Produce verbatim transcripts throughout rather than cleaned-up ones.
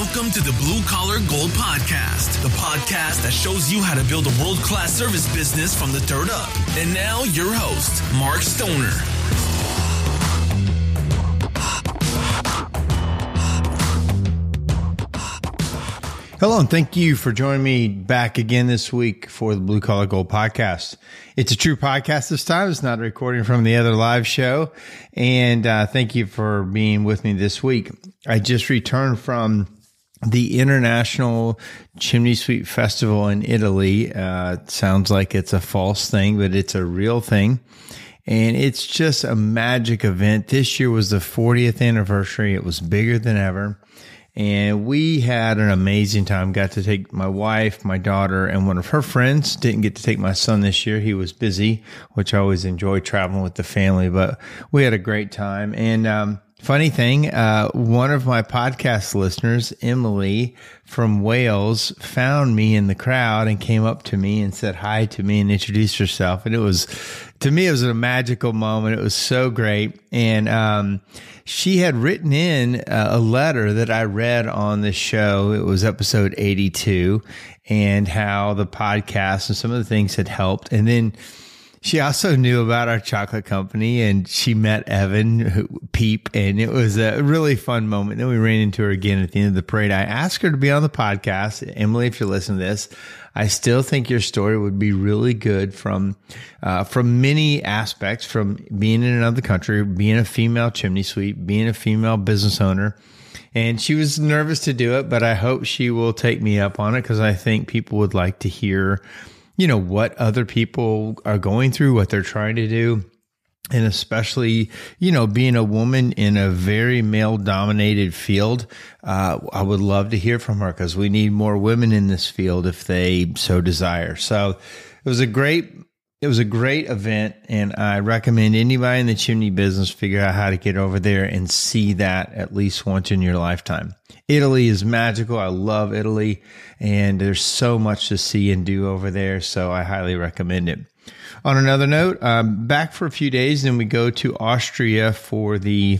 Welcome to the Blue Collar Gold Podcast, the podcast that shows you how to build a world-class service business from the dirt up. And now your host, Mark Stoner. Hello, and thank you for joining me back again this week for the Blue Collar Gold Podcast. It's a true podcast this time. It's not a recording from the other live show. And uh, thank you for being with me this week. I just returned from the International Chimney Sweep Festival in Italy. Uh, it sounds like it's a false thing, but it's a real thing. And it's just a magic event. This year was the fortieth anniversary. It was bigger than ever. And we had an amazing time. Got to take my wife, my daughter, and one of her friends. Didn't get to take my son this year. He was busy, which I always enjoy traveling with the family. But we had a great time. And um, funny thing, uh, one of my podcast listeners, Emily from Wales, found me in the crowd and came up to me and said hi to me and introduced herself. And it was, to me, it was a magical moment. It was so great. And um, she had written in a letter that I read on the show. It was episode eighty-two, and how the podcast and some of the things had helped. And then she also knew about our chocolate company, and she met Evan Peep, and it was a really fun moment. Then we ran into her again at the end of the parade. I asked her to be on the podcast. Emily, if you listen to this, I still think your story would be really good from uh, from many aspects, from being in another country, being a female chimney sweep, being a female business owner. And she was nervous to do it, but I hope she will take me up on it, because I think people would like to hear, you know, what other people are going through, what they're trying to do. And especially, you know, being a woman in a very male-dominated field, uh, I would love to hear from her, because we need more women in this field if they so desire. So it was a great, it was a great event, and I recommend anybody in the chimney business figure out how to get over there and see that at least once in your lifetime. Italy is magical. I love Italy, and there's so much to see and do over there, so I highly recommend it. On another note, I'm back for a few days, then we go to Austria for the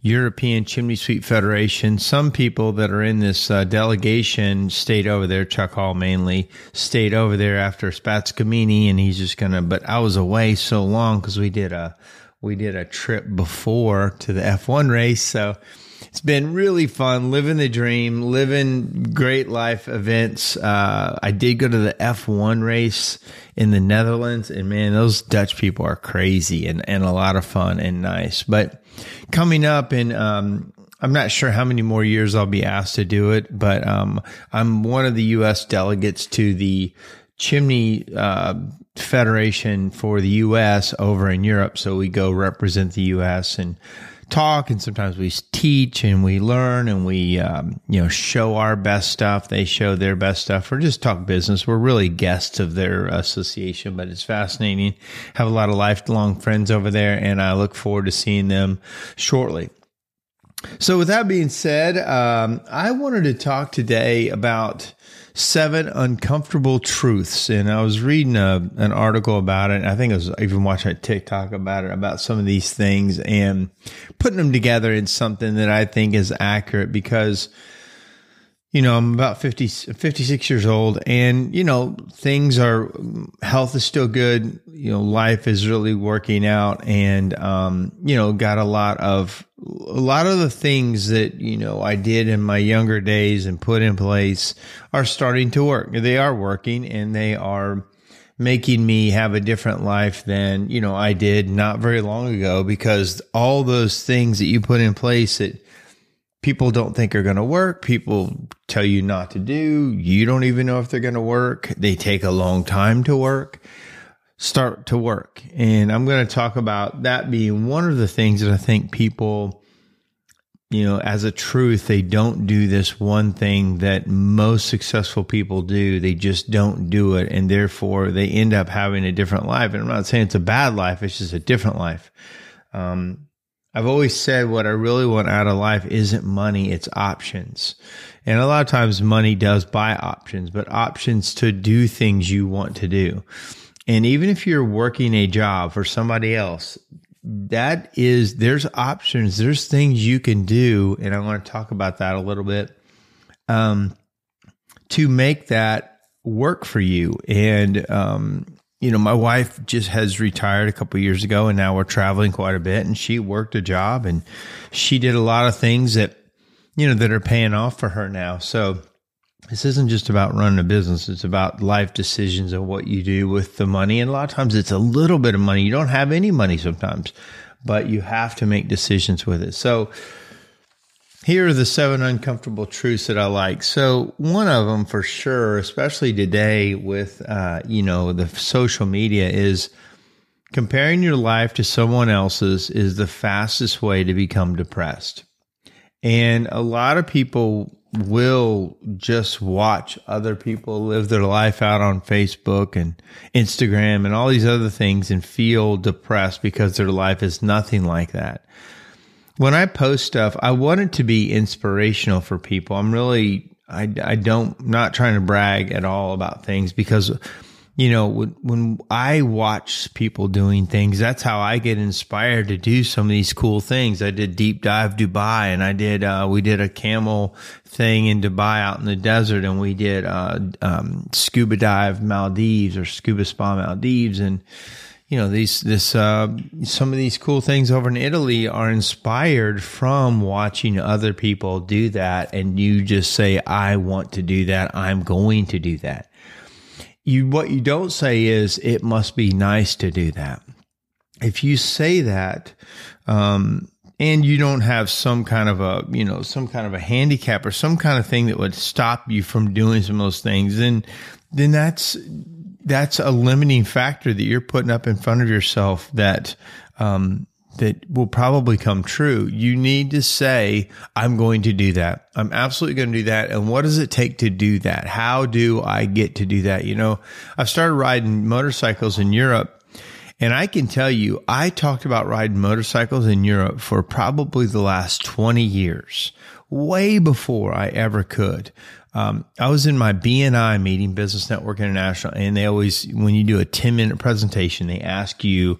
European Chimney Sweep Federation. Some people that are in this uh, delegation stayed over there. Chuck Hall mainly stayed over there after Spatscomini, and he's just gonna. But I was away so long, because we did a we did a trip before to the F one race, so it's been really fun, living the dream, living great life events. Uh, I did go to the F one race in the Netherlands, and man, those Dutch people are crazy and, and a lot of fun and nice. But coming up, and um, I'm not sure how many more years I'll be asked to do it, but um, I'm one of the U S delegates to the Chimney uh, Federation for the U S over in Europe. So we go represent the U S and talk, and sometimes we teach and we learn, and we um, you know, show our best stuff. They show their best stuff, or just talk business. We're really guests of their association, but it's fascinating. Have a lot of lifelong friends over there, and I look forward to seeing them shortly. So with that being said, um, I wanted to talk today about seven uncomfortable truths. And I was reading a, an article about it. I think I was even watching a TikTok about it, about some of these things and putting them together in something that I think is accurate, because, you know, I'm about fifty, fifty-six years old, and, you know, things are, health is still good. You know, life is really working out, and, um, you know, got a lot of, a lot of the things that, you know, I did in my younger days and put in place are starting to work. They are working, and they are making me have a different life than, you know, I did not very long ago, because all those things that you put in place that people don't think are going to work, people tell you not to do, you don't even know if they're going to work, they take a long time to work, start to work. And I'm going to talk about that being one of the things that I think people, you know, as a truth, they don't do this one thing that most successful people do. They just don't do it. And therefore they end up having a different life. And I'm not saying it's a bad life. It's just a different life. Um, I've always said what I really want out of life isn't money, it's options. And a lot of times money does buy options, but options to do things you want to do. And even if you're working a job for somebody else, that is, there's options, there's things you can do. And I want to talk about that a little bit. um, to make that work for you. And, um, you know, my wife just has retired a couple of years ago, and now we're traveling quite a bit, and she worked a job and she did a lot of things that, you know, that are paying off for her now. So this isn't just about running a business. It's about life decisions and what you do with the money. And a lot of times it's a little bit of money. You don't have any money sometimes, but you have to make decisions with it. So here are the seven uncomfortable truths that I like. So one of them for sure, especially today with, uh, you know, the social media, is comparing your life to someone else's is the fastest way to become depressed. And a lot of people will just watch other people live their life out on Facebook and Instagram and all these other things and feel depressed because their life is nothing like that. When I post stuff, I want it to be inspirational for people. I'm really, I, I don't, not trying to brag at all about things, because, you know, when, when I watch people doing things, that's how I get inspired to do some of these cool things. I did Deep Dive Dubai, and I did, uh, we did a camel thing in Dubai out in the desert, and we did uh, um, Scuba Dive Maldives, or Scuba Spa Maldives, and, you know, these, this, uh, some of these cool things over in Italy are inspired from watching other people do that. And you just say, I want to do that. I'm going to do that. You, what you don't say is, it must be nice to do that. If you say that, um, and you don't have some kind of a, you know, some kind of a handicap or some kind of thing that would stop you from doing some of those things, then, then that's, that's a limiting factor that you're putting up in front of yourself that, um, that will probably come true. You need to say, I'm going to do that. I'm absolutely going to do that. And what does it take to do that? How do I get to do that? You know, I've started riding motorcycles in Europe, and I can tell you, I talked about riding motorcycles in Europe for probably the last twenty years, way before I ever could. Um, I was in my B N I meeting, Business Network International, and they always, when you do a ten minute presentation, they ask you,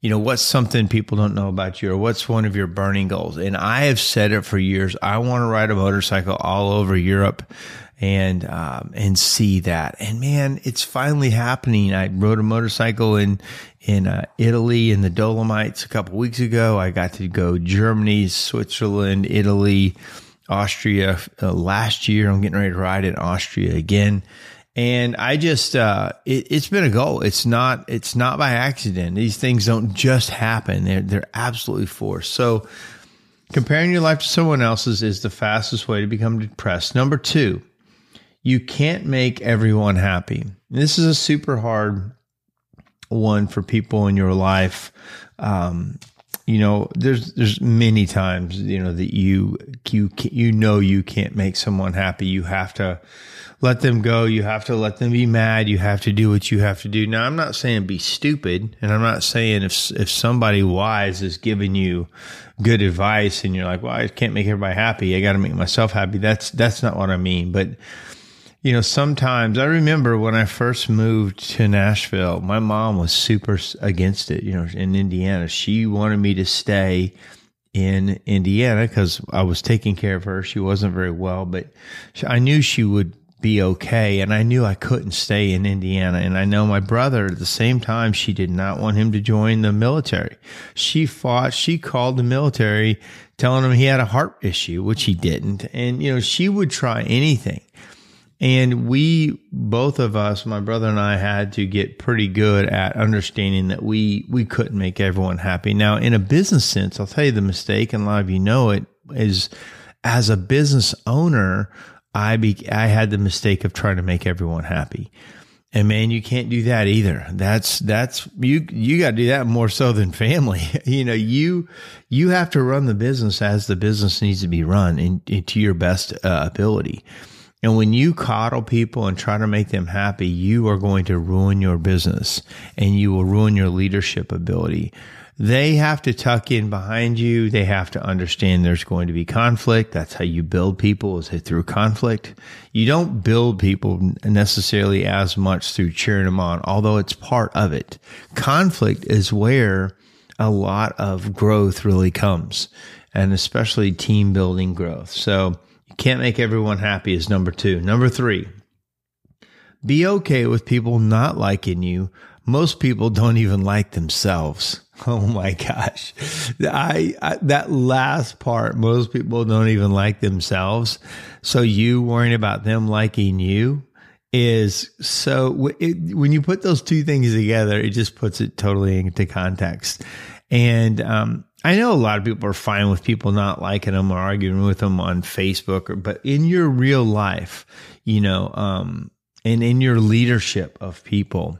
you know, what's something people don't know about you, or what's one of your burning goals? And I have said it for years. I want to ride a motorcycle all over Europe and, um, and see that. And man, it's finally happening. I rode a motorcycle in, in, uh, Italy, in the Dolomites a couple weeks ago. I got to go Germany, Switzerland, Italy, Austria uh, last year. I'm getting ready to ride in Austria again. And I just, uh, it, it's been a goal. It's not, it's not by accident. These things don't just happen. They're, they're absolutely forced. So comparing your life to someone else's is the fastest way to become depressed. Number two, you can't make everyone happy. And this is a super hard one for people in your life. Um, You know, there's, there's many times, you know, that you, you, you know, you can't make someone happy. You have to let them go. You have to let them be mad. You have to do what you have to do. Now, I'm not saying be stupid, and I'm not saying if, if somebody wise is giving you good advice and you're like, well, I can't make everybody happy, I got to make myself happy. That's, that's not what I mean. But, you know, sometimes I remember when I first moved to Nashville, my mom was super against it, you know, in Indiana. She wanted me to stay in Indiana because I was taking care of her. She wasn't very well, but I knew she would be okay. And I knew I couldn't stay in Indiana. And I know my brother, at the same time, she did not want him to join the military. She fought, she called the military telling him he had a heart issue, which he didn't. And, you know, she would try anything. And we, both of us, my brother and I, had to get pretty good at understanding that we, we couldn't make everyone happy. Now, in a business sense, I'll tell you the mistake, and a lot of you know it, is as a business owner, I be, I had the mistake of trying to make everyone happy. And man, you can't do that either. That's, that's, you, you got to do that more so than family. You know, you, you have to run the business as the business needs to be run, and, and to your best uh, ability. And when you coddle people and try to make them happy, you are going to ruin your business, and you will ruin your leadership ability. They have to tuck in behind you. They have to understand there's going to be conflict. That's how you build people, is through conflict. You don't build people necessarily as much through cheering them on, although it's part of it. Conflict is where a lot of growth really comes, and especially team building growth. So You can't make everyone happy is number two. Number three, be okay with people not liking you. Most people don't even like themselves. Oh my gosh. I, I that last part, most people don't even like themselves. So you worrying about them liking you is so, it, when you put those two things together, it just puts it totally into context. And um, I know a lot of people are fine with people not liking them or arguing with them on Facebook, or, but in your real life, you know, um, and in your leadership of people,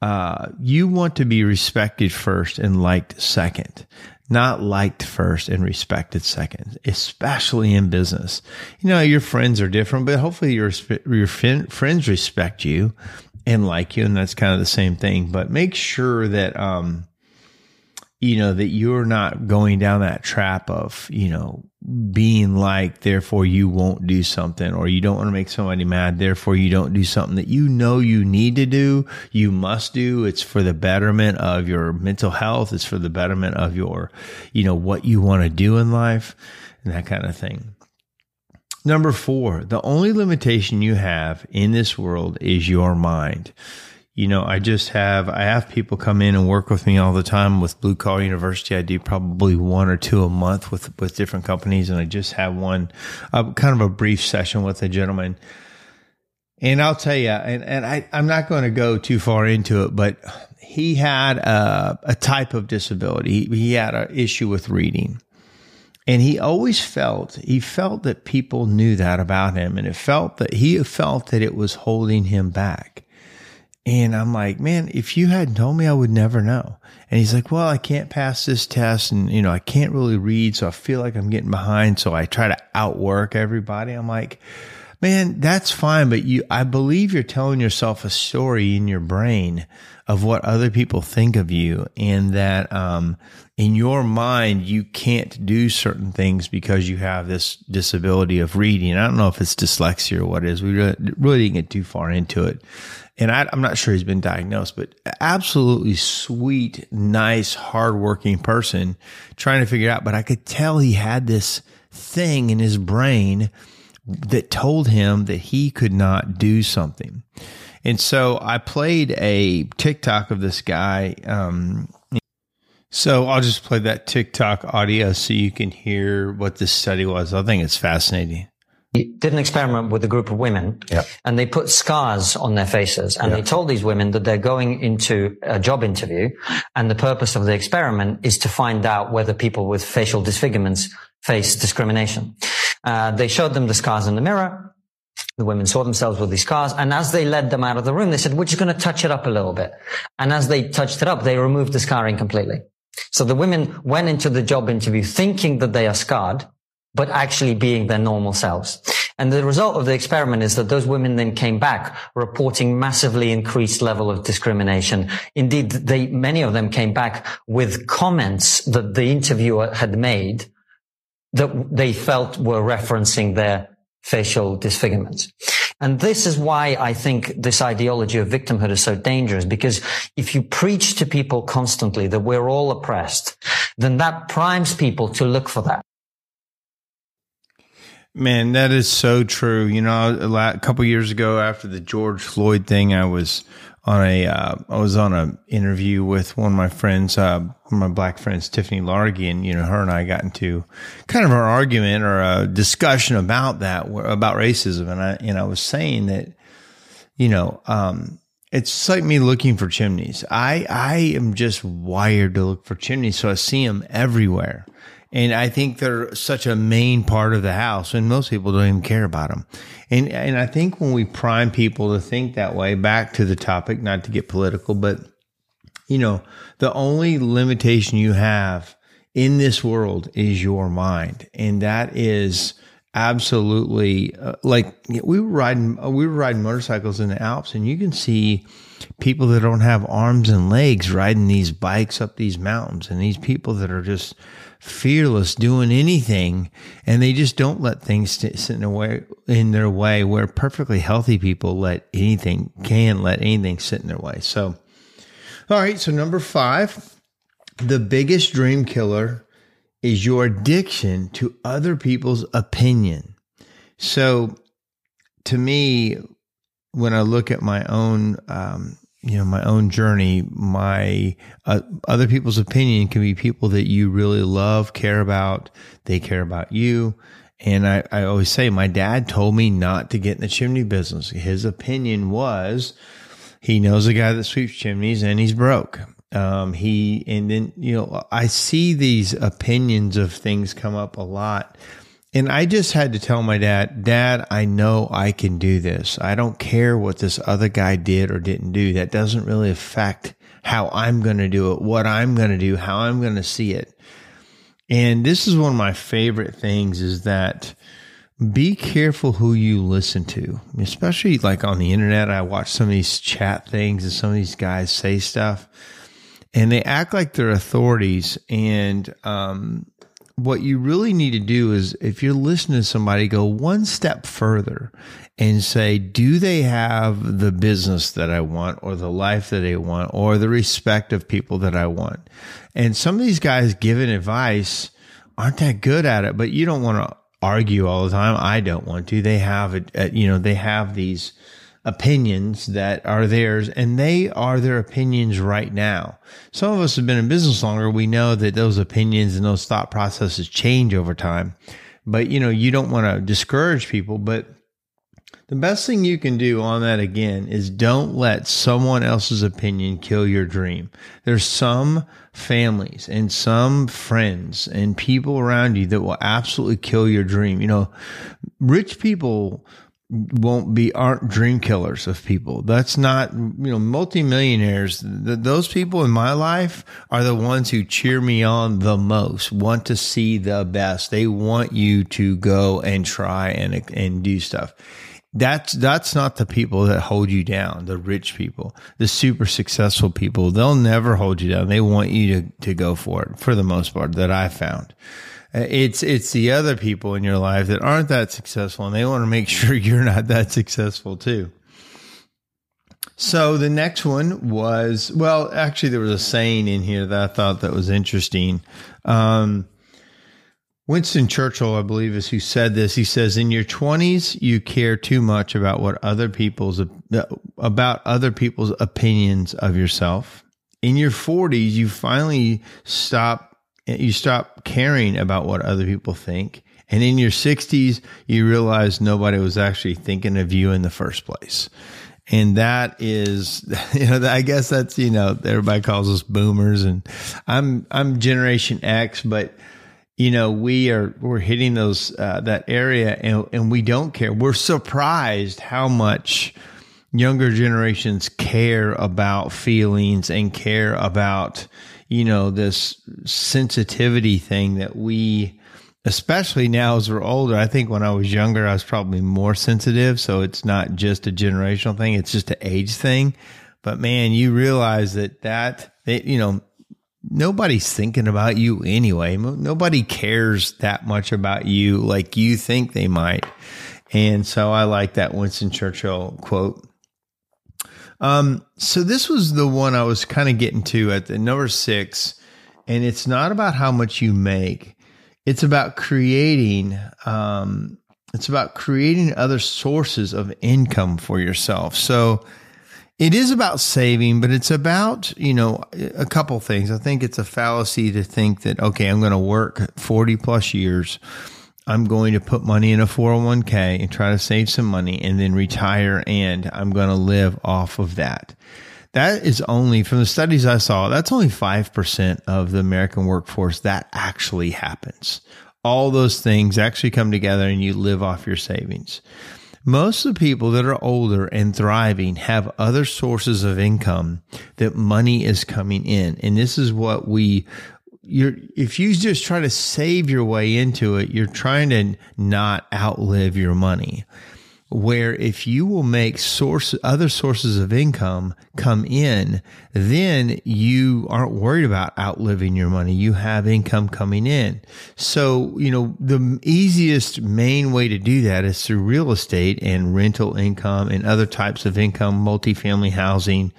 Uh, you want to be respected first and liked second, not liked first and respected second, especially in business. You know, your friends are different, but hopefully your your fin- friends respect you and like you, and that's kind of the same thing. But make sure that, um, you know, that you're not going down that trap of, you know, being liked, therefore you won't do something, or you don't want to make somebody mad, therefore you don't do something that you know you need to do, you must do. It's for the betterment of your mental health. It's for the betterment of your, you know, what you want to do in life and that kind of thing. Number four, the only limitation you have in this world is your mind. You know, I just have, I have people come in and work with me all the time with Blue Collar University. I do probably one or two a month with, with different companies. And I just have one, uh, kind of a brief session with a gentleman. And I'll tell you, and, and I, I'm not going to go too far into it, but he had a, a type of disability. He, he had an issue with reading. And he always felt, he felt that people knew that about him. And it felt that he felt that it was holding him back. And I'm like, man, if you hadn't told me, I would never know. And he's like, well, I can't pass this test, and, you know, I can't really read, so I feel like I'm getting behind, so I try to outwork everybody. I'm like, man, that's fine, but you, I believe you're telling yourself a story in your brain of what other people think of you, and that um, in your mind, you can't do certain things because you have this disability of reading. I don't know if it's dyslexia or what it is. We really, really didn't get too far into it. And I, I'm not sure he's been diagnosed, but absolutely sweet, nice, hardworking person trying to figure it out. But I could tell he had this thing in his brain that told him that he could not do something. And so I played a TikTok of this guy. Um, so I'll just play that TikTok audio so you can hear what this study was. I think it's fascinating. He did an experiment with a group of women, yep. And they put scars on their faces, and yep. They told these women that they're going into a job interview, and the purpose of the experiment is to find out whether people with facial disfigurements face discrimination. Uh, they showed them the scars in the mirror. The women saw themselves with these scars, and as they led them out of the room, they said, we're just going to touch it up a little bit. And as they touched it up, they removed the scarring completely. So the women went into the job interview thinking that they are scarred, but actually being their normal selves. And the result of the experiment is that those women then came back reporting massively increased level of discrimination. Indeed, they, many of them came back with comments that the interviewer had made that they felt were referencing their facial disfigurements. And this is why I think this ideology of victimhood is so dangerous, because if you preach to people constantly that we're all oppressed, then that primes people to look for that. Man, that is so true. You know, a, lot, a couple of years ago after the George Floyd thing, I was on a, uh, I was on a interview with one of my friends, uh, one of my black friends, Tiffany Largie, and, you know, her and I got into kind of an argument or a discussion about that, about racism. And I, and I was saying that, you know, um, it's like me looking for chimneys. I, I am just wired to look for chimneys. So I see them everywhere. And I think they're such a main part of the house, and most people don't even care about them. And and I think when we prime people to think that way, back to the topic, not to get political, but, you know, the only limitation you have in this world is your mind. And that is absolutely uh, like we were riding, we were riding motorcycles in the Alps, and you can see people that don't have arms and legs riding these bikes up these mountains, and these people that are just fearless doing anything, and they just don't let things sit in their way, in their way where perfectly healthy people let anything, can let anything sit in their way. So, all right. So number five, the biggest dream killer is your addiction to other people's opinion. So to me, when I look at my own, um, you know, my own journey, my uh, other people's opinion can be people that you really love, care about, they care about you. And I, I always say, my dad told me not to get in the chimney business. His opinion was, he knows a guy that sweeps chimneys and he's broke. Um, he, and then, you know, I see these opinions of things come up a lot. And I just had to tell my dad, Dad, I know I can do this. I don't care what this other guy did or didn't do. That doesn't really affect how I'm going to do it, what I'm going to do, how I'm going to see it. And this is one of my favorite things, is that be careful who you listen to, especially like on the internet. I watch some of these chat things and some of these guys say stuff and they act like they're authorities. And, um, what you really need to do is, if you're listening to somebody, go one step further and say, do they have the business that I want, or the life that I want, or the respect of people that I want? And some of these guys giving advice aren't that good at it, but you don't want to argue all the time. I don't want to. They have, a, a, you know, they have these opinions that are theirs, and they are their opinions right now. Some of us have been in business longer. We know that those opinions and those thought processes change over time, but you know, you don't want to discourage people. But the best thing you can do on that, again, is don't let someone else's opinion kill your dream. There's some families and some friends and people around you that will absolutely kill your dream. You know, rich people won't be, aren't dream killers of people. That's not, you know, multimillionaires. Th- those people in my life are the ones who cheer me on the most, want to see the best. They want you to go and try and, and do stuff. That's, that's not the people that hold you down. The rich people, the super successful people, they'll never hold you down. They want you to, to go for it, for the most part, that I found. It's, it's the other people in your life that aren't that successful, and they want to make sure you're not that successful too. So the next one was, well, actually there was a saying in here that I thought that was interesting. Um, Winston Churchill, I believe, is who said this. He says, in your twenties, you care too much about what other people's, about other people's opinions of yourself. In your forties, you finally stop You stop caring about what other people think. And in your sixties, you realize nobody was actually thinking of you in the first place. And that is, you know, I guess that's, you know, everybody calls us boomers, and I'm, I'm Generation X, but you know, we are, we're hitting those, uh, that area, and, and we don't care. We're surprised how much younger generations care about feelings and care about, you know, this sensitivity thing that we, especially now as we're older. I think when I was younger, I was probably more sensitive. So it's not just a generational thing. It's just an age thing. But man, you realize that that, that you know, nobody's thinking about you anyway. Nobody cares that much about you like you think they might. And so I like that Winston Churchill quote. Um, so this was the one I was kind of getting to at the number six, and it's not about how much you make. It's about creating, um, it's about creating other sources of income for yourself. So it is about saving, but it's about, you know, a couple things. I think it's a fallacy to think that, okay, I'm going to work forty plus years. I'm going to put money in a four oh one k and try to save some money and then retire, and I'm going to live off of that. That is only, from the studies I saw, that's only five percent of the American workforce that actually happens. All those things actually come together and you live off your savings. Most of the people that are older and thriving have other sources of income that money is coming in. And this is what we... You're, if you just try to save your way into it, you're trying to not outlive your money. Where if you will make source, other sources of income come in, then you aren't worried about outliving your money. You have income coming in. So, you know, the easiest main way to do that is through real estate and rental income and other types of income, multifamily housing.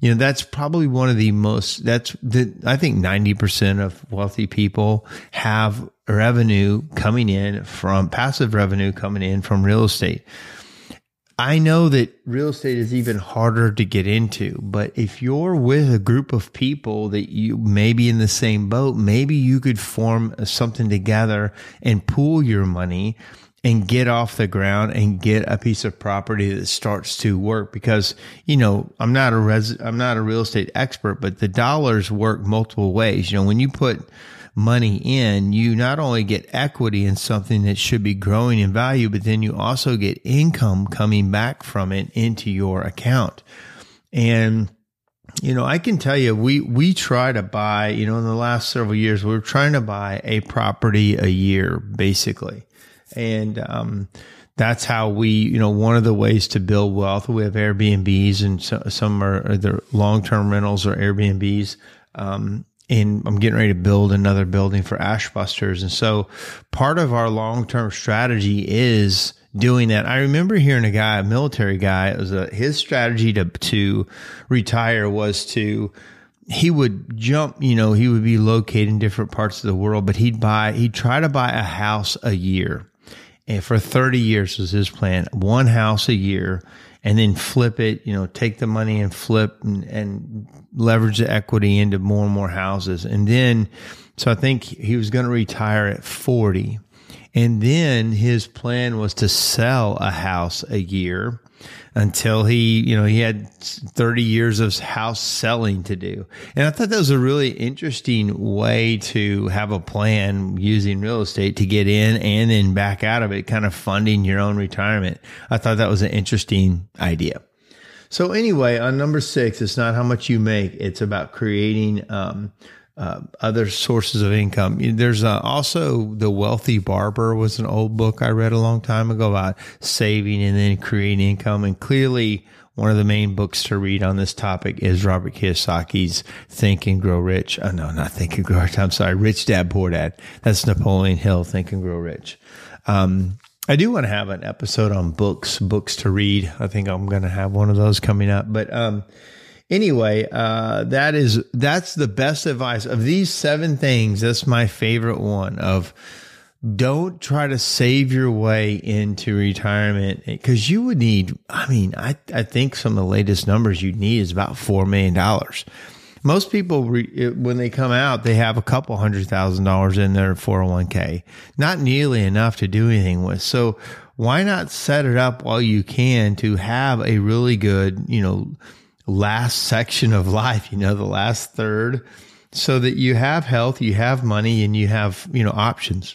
You know, that's probably one of the most, that's the, I think ninety percent of wealthy people have revenue coming in from passive revenue coming in from real estate. I know that real estate is even harder to get into, but if you're with a group of people that you may be in the same boat, maybe you could form something together and pool your money and get off the ground and get a piece of property that starts to work. Because, you know, I'm not a res- I'm not a real estate expert, but the dollars work multiple ways. You know, when you put money in, you not only get equity in something that should be growing in value, but then you also get income coming back from it into your account. And, you know, I can tell you, we, we try to buy, you know, in the last several years, we were trying to buy a property a year, basically. And, um, that's how we, you know, one of the ways to build wealth, we have Airbnbs, and so, some are, are the long-term rentals or Airbnbs, um, and I'm getting ready to build another building for Ashbusters. And so part of our long-term strategy is doing that. I remember hearing a guy, a military guy, it was a, his strategy to, to retire was to, he would jump, you know, he would be located in different parts of the world, but he'd buy, he'd try to buy a house a year. And for thirty years was his plan, one house a year, and then flip it, you know, take the money and flip and, and leverage the equity into more and more houses. And then, so I think he was going to retire at forty. And then his plan was to sell a house a year until he, you know, he had thirty years of house selling to do. And I thought that was a really interesting way to have a plan using real estate to get in and then back out of it, kind of funding your own retirement. I thought that was an interesting idea. So anyway, on number six, it's not how much you make. It's about creating um Uh, other sources of income. There's uh, also The Wealthy Barber was an old book I read a long time ago about saving and then creating income. And clearly one of the main books to read on this topic is Robert Kiyosaki's Think and Grow Rich. Oh, no, not Think and Grow Rich. I'm sorry. Rich Dad, Poor Dad. That's Napoleon Hill, Think and Grow Rich. Um, I do want to have an episode on books, books to read. I think I'm going to have one of those coming up. But, um, Anyway, uh, that is, that's the best advice of these seven things. That's my favorite one of don't try to save your way into retirement, because you would need, I mean, I, I think some of the latest numbers you need is about four million dollars. Most people, re, when they come out, they have a couple hundred thousand dollars in their four oh one k, not nearly enough to do anything with. So why not set it up while you can to have a really good, you know, last section of life, you know, the last third, so that you have health, you have money, and you have, you know, options.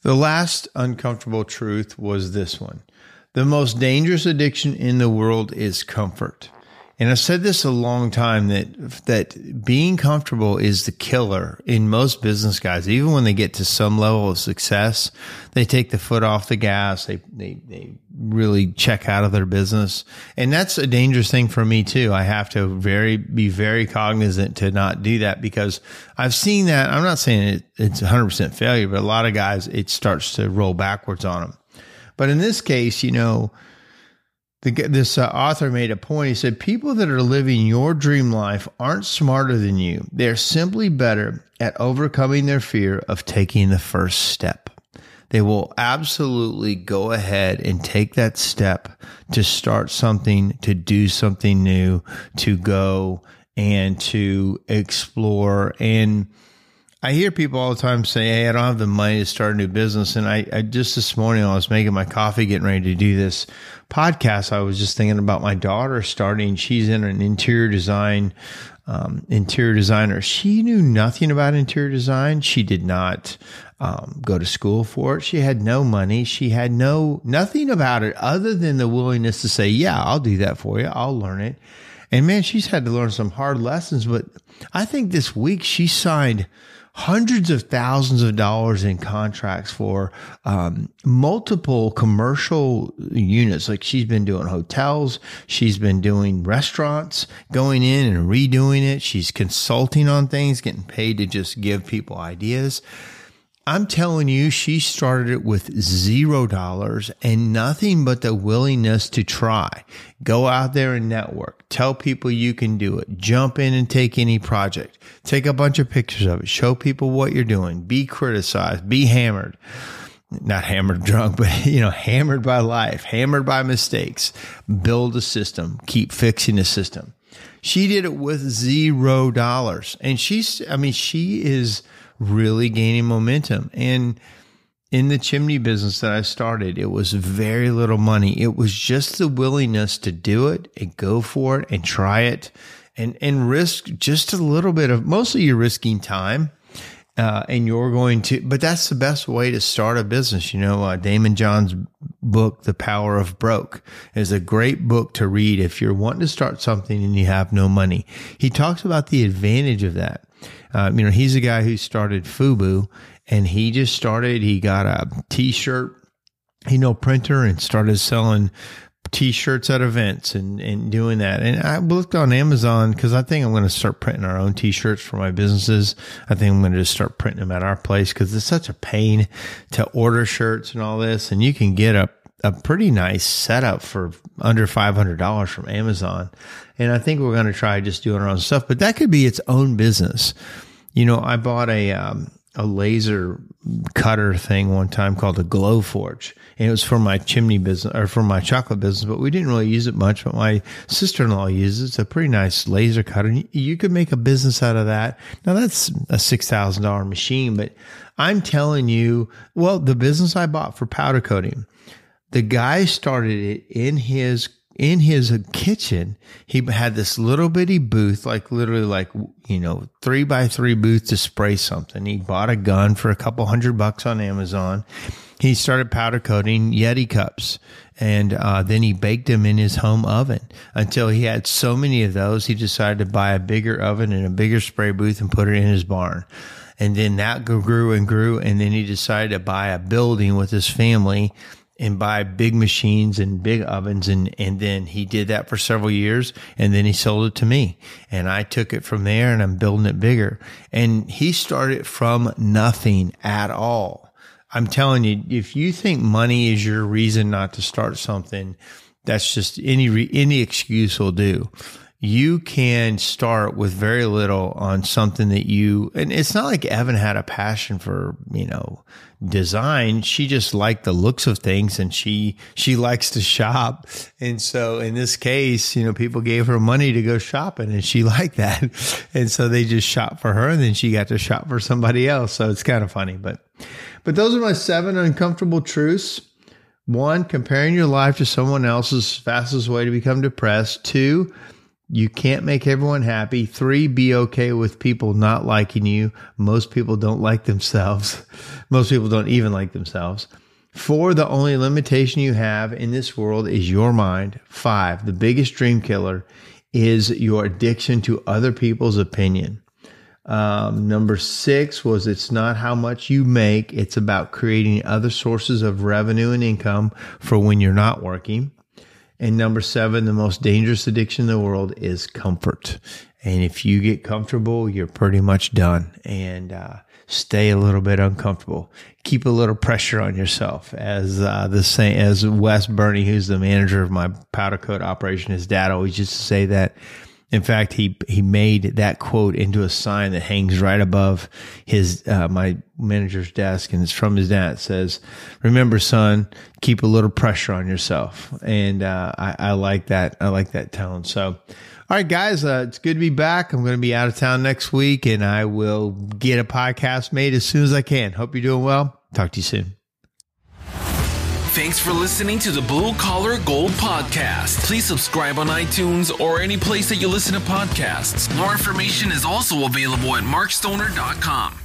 The last uncomfortable truth was this one. The most dangerous addiction in the world is comfort. And I've said this a long time, that that being comfortable is the killer in most business guys. Even when they get to some level of success, they take the foot off the gas. They, they, they really check out of their business. And that's a dangerous thing for me too. I have to very, be very cognizant to not do that, because I've seen that. I'm not saying it, it's one hundred percent failure, but a lot of guys, it starts to roll backwards on them. But in this case, you know, this uh, author made a point. He said, people that are living your dream life aren't smarter than you. They're simply better at overcoming their fear of taking the first step. They will absolutely go ahead and take that step to start something, to do something new, to go and to explore. And I hear people all the time say, hey, I don't have the money to start a new business. And I, I just this morning, I was making my coffee, getting ready to do this podcast. I was just thinking about my daughter starting. She's in an interior design, um, interior designer. She knew nothing about interior design. She did not um, go to school for it. She had no money. She had no, nothing about it other than the willingness to say, yeah, I'll do that for you. I'll learn it. And man, she's had to learn some hard lessons, but I think this week she signed hundreds of thousands of dollars in contracts for um, multiple commercial units. Like she's been doing hotels, she's been doing restaurants, going in and redoing it. She's consulting on things, getting paid to just give people ideas. I'm telling you, she started it with zero dollars and nothing but the willingness to try. Go out there and network. Tell people you can do it. Jump in and take any project. Take a bunch of pictures of it. Show people what you're doing. Be criticized. Be hammered. Not hammered drunk, but, you know, hammered by life, hammered by mistakes. Build a system. Keep fixing the system. She did it with zero dollars. And she's, I mean, she is really gaining momentum. And in the chimney business that I started, it was very little money. It was just the willingness to do it and go for it and try it and, and risk just a little bit of, mostly you're risking time. Uh, and you're going to, but that's the best way to start a business. You know, uh, Damon John's book, The Power of Broke, is a great book to read if you're wanting to start something and you have no money. He talks about the advantage of that. Uh, you know, he's a guy who started FUBU, and he just started, he got a t-shirt, you know, printer, and started selling t-shirts at events and, and doing that. And I looked on Amazon because I think I'm going to start printing our own t-shirts for my businesses. I think I'm going to just start printing them at our place because it's such a pain to order shirts and all this. And you can get a, a pretty nice setup for under five hundred dollars from Amazon. And I think we're going to try just doing our own stuff, but that could be its own business. You know, I bought a, um, a laser cutter thing one time called a Glowforge. And it was for my chimney business or for my chocolate business, but we didn't really use it much. But my sister-in-law uses it. It's a pretty nice laser cutter. And you could make a business out of that. Now that's a six thousand dollars machine, but I'm telling you, well, the business I bought for powder coating, the guy started it in his In his kitchen. He had this little bitty booth, like literally like, you know, three by three booth to spray something. He bought a gun for a couple hundred bucks on Amazon. He started powder coating Yeti cups, and uh, then he baked them in his home oven until he had so many of those. He decided to buy a bigger oven and a bigger spray booth and put it in his barn. And then that grew and grew. And then he decided to buy a building with his family and buy big machines and big ovens. And, and then he did that for several years, and then he sold it to me, and I took it from there, and I'm building it bigger. And he started from nothing at all. I'm telling you, if you think money is your reason not to start something, that's just any, re, any excuse will do. You can start with very little on something that you, and it's not like Evan had a passion for, you know, design. She just liked the looks of things, and she, she likes to shop. And so in this case, you know, people gave her money to go shopping, and she liked that. And so they just shopped for her, and then she got to shop for somebody else. So it's kind of funny, but, but those are my seven uncomfortable truths. One, comparing your life to someone else's fastest way to become depressed. Two, you can't make everyone happy. Three, be okay with people not liking you. Most people don't like themselves. Most people don't even like themselves. Four, the only limitation you have in this world is your mind. Five, the biggest dream killer is your addiction to other people's opinion. Um, number six was it's not how much you make. It's about creating other sources of revenue and income for when you're not working. And number seven, the most dangerous addiction in the world is comfort. And if you get comfortable, you're pretty much done. And uh, stay a little bit uncomfortable. Keep a little pressure on yourself. As uh, the same, as Wes Bernie, who's the manager of my powder coat operation, his dad always used to say that. In fact, he he made that quote into a sign that hangs right above his uh, my manager's desk, and it's from his dad. It says, "Remember, son, keep a little pressure on yourself." And uh, I, I like that. I like that tone. So, all right, guys, uh, it's good to be back. I'm going to be out of town next week, and I will get a podcast made as soon as I can. Hope you're doing well. Talk to you soon. Thanks for listening to the Blue Collar Gold Podcast. Please subscribe on iTunes or any place that you listen to podcasts. More information is also available at mark stoner dot com.